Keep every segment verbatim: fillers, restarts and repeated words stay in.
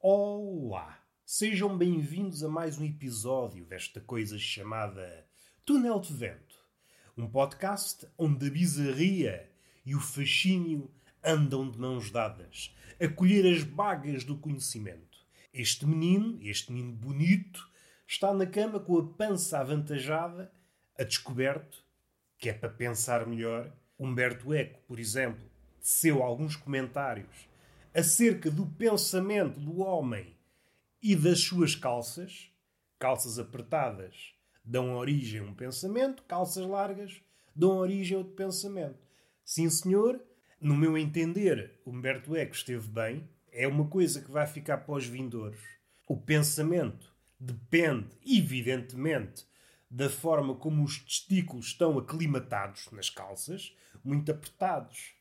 Olá! Sejam bem-vindos a mais um episódio desta coisa chamada Túnel de Vento. Um podcast onde a bizarria e o fascínio andam de mãos dadas, a colher as bagas do conhecimento. Este menino, este menino bonito, está na cama com a pança avantajada, a descoberto, que é para pensar melhor. Humberto Eco, por exemplo, teceu alguns comentários acerca do pensamento do homem e das suas calças. Calças apertadas dão origem a um pensamento, calças largas dão origem a outro pensamento. Sim, senhor, no meu entender, Humberto Eco esteve bem. É uma coisa que vai ficar para os vindouros. O pensamento depende, evidentemente, da forma como os testículos estão aclimatados nas calças, muito apertados.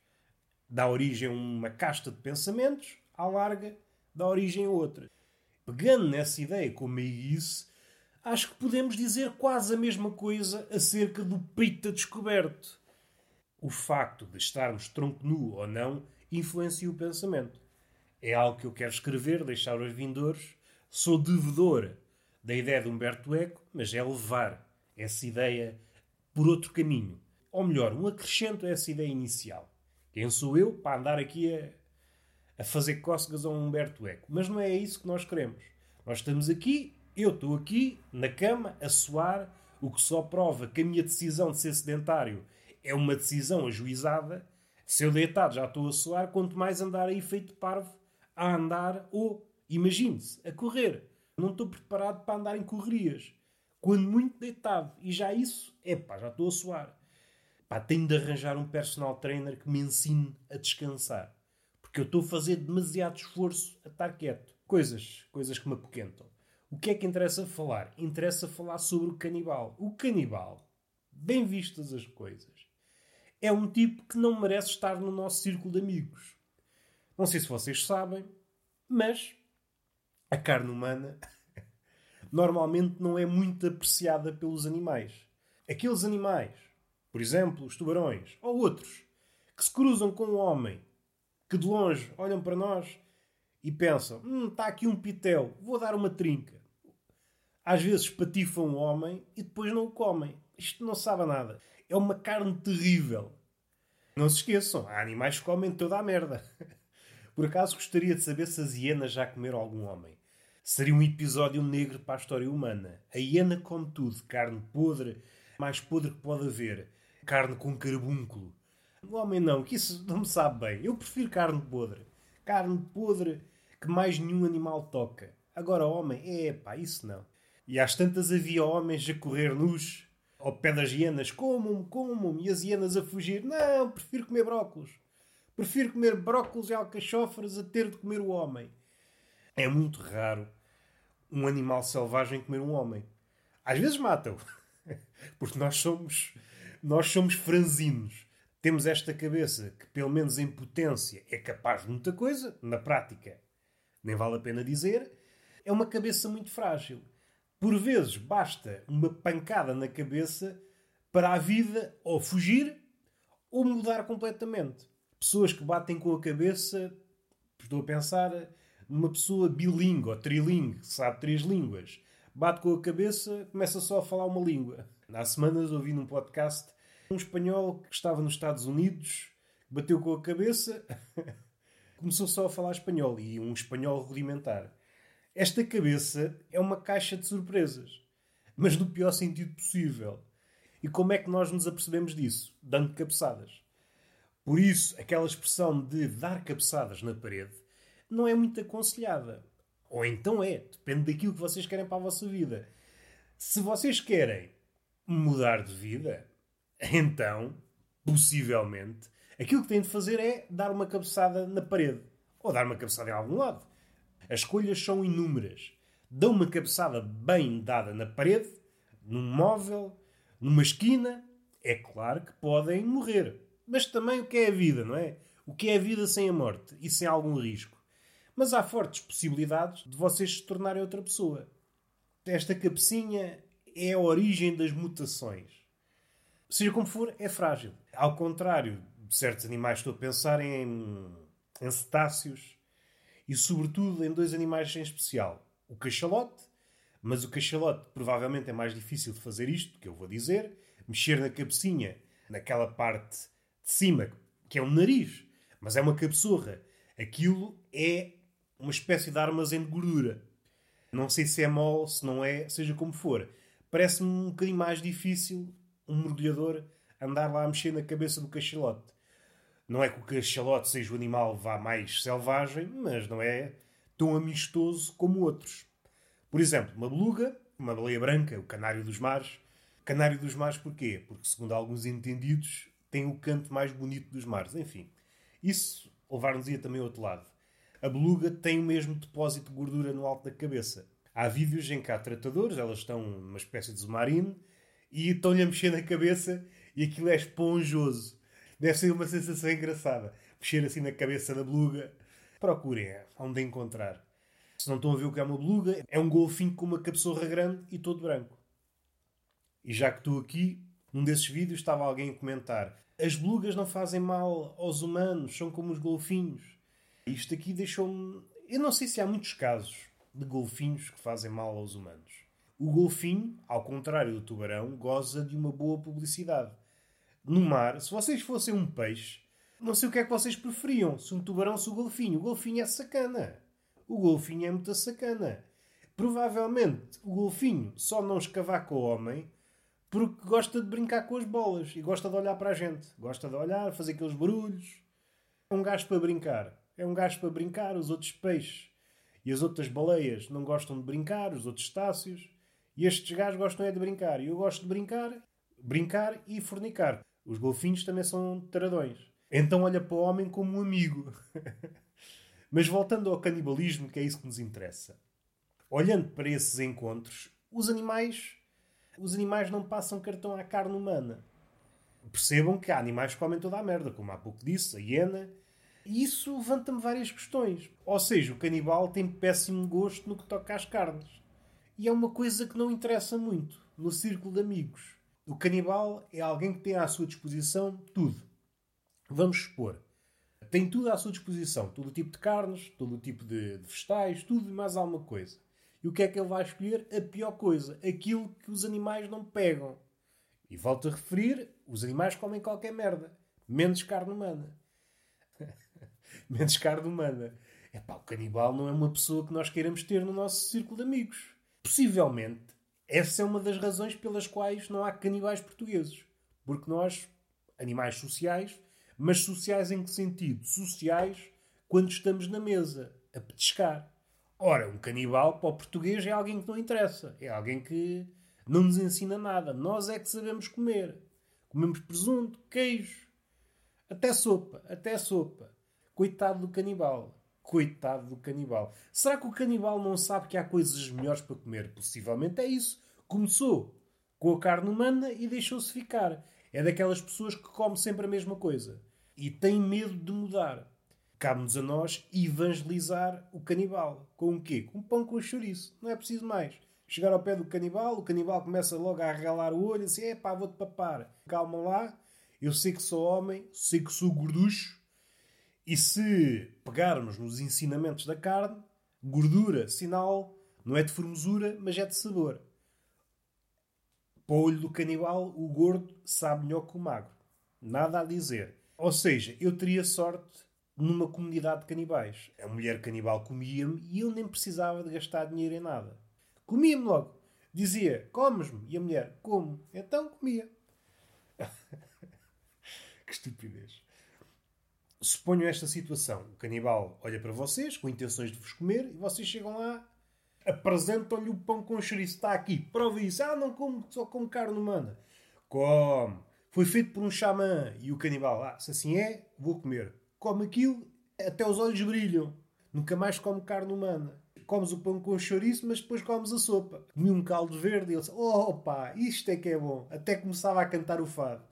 Dá origem a uma casta de pensamentos, à larga, dá origem a outra. Pegando nessa ideia como é isso, acho que podemos dizer quase a mesma coisa acerca do peito descoberto. O facto de estarmos tronco nu ou não influencia o pensamento. É algo que eu quero escrever, deixar aos vindouros. Sou devedor da ideia de Humberto Eco, mas é levar essa ideia por outro caminho. Ou melhor, um acrescento a essa ideia inicial. Quem sou eu para andar aqui a, a fazer cócegas a um Humberto Eco? Mas não é isso que nós queremos. Nós estamos aqui, eu estou aqui, na cama, a suar, o que só prova que a minha decisão de ser sedentário é uma decisão ajuizada. Se eu deitado já estou a suar, quanto mais andar aí feito parvo, a andar ou, imagine-se, a correr. Não estou preparado para andar em correrias. Quando muito deitado. E já isso, epá, já estou a suar. Pá, tenho de arranjar um personal trainer que me ensine a descansar. Porque eu estou a fazer demasiado esforço a estar quieto. Coisas, coisas que me apoquentam. O que é que interessa falar? Interessa falar sobre o canibal. O canibal, bem vistas as coisas, é um tipo que não merece estar no nosso círculo de amigos. Não sei se vocês sabem, mas a carne humana normalmente não é muito apreciada pelos animais. Aqueles animais, por exemplo, os tubarões, ou outros, que se cruzam com um homem, que de longe olham para nós e pensam, hum, está aqui um pitel, vou dar uma trinca. Às vezes patifam o homem e depois não o comem. Isto não sabe a nada. É uma carne terrível. Não se esqueçam, há animais que comem toda a merda. Por acaso gostaria de saber se as hienas já comeram algum homem. Seria um episódio negro para a história humana. A hiena come tudo. Carne podre, mais podre que pode haver. Carne com carbúnculo. O homem não, que isso não me sabe bem. Eu prefiro carne podre. Carne podre que mais nenhum animal toca. Agora homem, é pá, isso não. E às tantas havia homens a correr nus ao pé das hienas. Comam-me, comam-me. E as hienas a fugir. Não, prefiro comer brócolos. Prefiro comer brócolos e alcachofras a ter de comer o homem. É muito raro um animal selvagem comer um homem. Às vezes matam-o. Porque nós somos, nós somos franzinos. Temos esta cabeça que, pelo menos em potência, é capaz de muita coisa. Na prática, nem vale a pena dizer. É uma cabeça muito frágil. Por vezes, basta uma pancada na cabeça para a vida ou fugir ou mudar completamente. Pessoas que batem com a cabeça, estou a pensar numa pessoa bilingue ou trilingue, que sabe três línguas. Bate com a cabeça, começa só a falar uma língua. Há semanas ouvi num podcast um espanhol que estava nos Estados Unidos, bateu com a cabeça, começou só a falar espanhol, e um espanhol rudimentar. Esta cabeça é uma caixa de surpresas, mas no pior sentido possível. E como é que nós nos apercebemos disso? Dando cabeçadas. Por isso, aquela expressão de dar cabeçadas na parede não é muito aconselhada. Ou então é. Depende daquilo que vocês querem para a vossa vida. Se vocês querem mudar de vida, então, possivelmente, aquilo que têm de fazer é dar uma cabeçada na parede. Ou dar uma cabeçada em algum lado. As escolhas são inúmeras. Dão uma cabeçada bem dada na parede, num móvel, numa esquina. É claro que podem morrer. Mas também o que é a vida, não é? O que é a vida sem a morte e sem algum risco. Mas há fortes possibilidades de vocês se tornarem outra pessoa. Esta cabecinha é a origem das mutações. Seja como for, é frágil. Ao contrário de certos animais, estou a pensar em, em cetáceos e sobretudo em dois animais em especial. O cachalote, mas o cachalote provavelmente é mais difícil de fazer isto, que eu vou dizer, mexer na cabecinha, naquela parte de cima, que é um nariz, mas é uma cabeçorra. Aquilo é uma espécie de armazém de gordura. Não sei se é mole, se não é, seja como for. Parece-me um bocadinho mais difícil um mergulhador andar lá a mexer na cabeça do cachalote. Não é que o cachalote seja o animal vá mais selvagem, mas não é tão amistoso como outros. Por exemplo, uma beluga, uma baleia branca, o canário dos mares. Canário dos mares porquê? Porque, segundo alguns entendidos, tem o canto mais bonito dos mares. Enfim, isso levar-nos-ia também ao outro lado. A beluga tem o mesmo depósito de gordura no alto da cabeça. Há vídeos em que há tratadores, elas estão numa espécie de submarino, e estão-lhe a mexer na cabeça e aquilo é esponjoso. Deve ser uma sensação engraçada. Mexer assim na cabeça da beluga. Procurem onde encontrar. Se não estão a ver o que é uma beluga, é um golfinho com uma cabeçorra grande e todo branco. E já que estou aqui, num desses vídeos estava alguém a comentar: as belugas não fazem mal aos humanos, são como os golfinhos. Isto aqui deixou-me... Eu não sei se há muitos casos de golfinhos que fazem mal aos humanos. O golfinho, ao contrário do tubarão, goza de uma boa publicidade. No mar, se vocês fossem um peixe, não sei o que é que vocês preferiam, se um tubarão ou se o golfinho. O golfinho é sacana. O golfinho é muito sacana. Provavelmente o golfinho só não escavaca o homem porque gosta de brincar com as bolas e gosta de olhar para a gente. Gosta de olhar, fazer aqueles barulhos. É um gajo para brincar. É um gajo para brincar. Os outros peixes e as outras baleias não gostam de brincar, os outros estácios. E estes gajos gostam é de brincar. E eu gosto de brincar, brincar e fornicar. Os golfinhos também são taradões. Então olha para o homem como um amigo. Mas voltando ao canibalismo, que é isso que nos interessa. Olhando para esses encontros, os animais, os animais não passam cartão à carne humana. Percebam que há animais que comem toda a merda, como há pouco disse, a hiena. E isso levanta-me várias questões. Ou seja, o canibal tem péssimo gosto no que toca às carnes. E é uma coisa que não interessa muito no círculo de amigos. O canibal é alguém que tem à sua disposição tudo. Vamos supor. Tem tudo à sua disposição. Todo o tipo de carnes, todo o tipo de vegetais, tudo e mais alguma coisa. E o que é que ele vai escolher? A pior coisa. Aquilo que os animais não pegam. E volto a referir, os animais comem qualquer merda. Menos carne humana. Menos carne humana. Epá, o canibal não é uma pessoa que nós queiramos ter no nosso círculo de amigos. Possivelmente, essa é uma das razões pelas quais não há canibais portugueses. Porque nós, animais sociais, mas sociais em que sentido? Sociais quando estamos na mesa, a petiscar. Ora, um canibal para o português é alguém que não interessa. É alguém que não nos ensina nada. Nós é que sabemos comer. Comemos presunto, queijo, até sopa, até sopa. Coitado do canibal. Coitado do canibal. Será que o canibal não sabe que há coisas melhores para comer? Possivelmente é isso. Começou com a carne humana e deixou-se ficar. É daquelas pessoas que comem sempre a mesma coisa. E tem medo de mudar. Cabe-nos a nós evangelizar o canibal. Com o quê? Com pão com chouriço. Não é preciso mais. Chegar ao pé do canibal, o canibal começa logo a arregalar o olho e assim, epá, vou-te papar. Calma lá. Eu sei que sou homem, sei que sou gorducho. E se pegarmos nos ensinamentos da carne, gordura, sinal, não é de formosura, mas é de sabor. Para o olho do canibal, o gordo sabe melhor que o magro. Nada a dizer. Ou seja, eu teria sorte numa comunidade de canibais. A mulher canibal comia-me e eu nem precisava de gastar dinheiro em nada. Comia-me logo. Dizia, comes-me? E a mulher, como? Então comia. Que estupidez. Suponho esta situação. O canibal olha para vocês, com intenções de vos comer, e vocês chegam lá, apresentam-lhe o pão com chouriço. Está aqui, prova isso. Ah, não como, só como carne humana. Come. Foi feito por um xamã. E o canibal, ah, se assim é, vou comer. Come aquilo, até os olhos brilham. Nunca mais come carne humana. Comes o pão com chouriço, mas depois comes a sopa. Comi um caldo verde e ele disse, oh pá, isto é que é bom. Até começava a cantar o fado.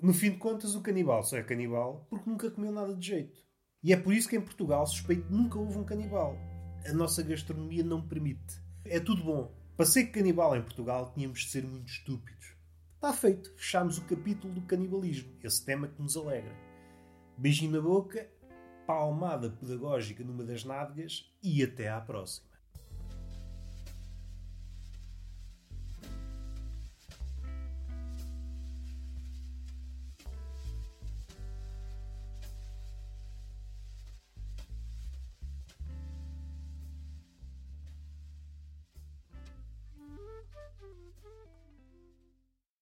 No fim de contas, o canibal só é canibal porque nunca comeu nada de jeito. E é por isso que em Portugal, suspeito, nunca houve um canibal. A nossa gastronomia não permite. É tudo bom. Para ser canibal em Portugal, tínhamos de ser muito estúpidos. Está feito. Fechámos o capítulo do canibalismo. Esse tema que nos alegra. Beijinho na boca. palmada pedagógica numa das nádegas e até à próxima.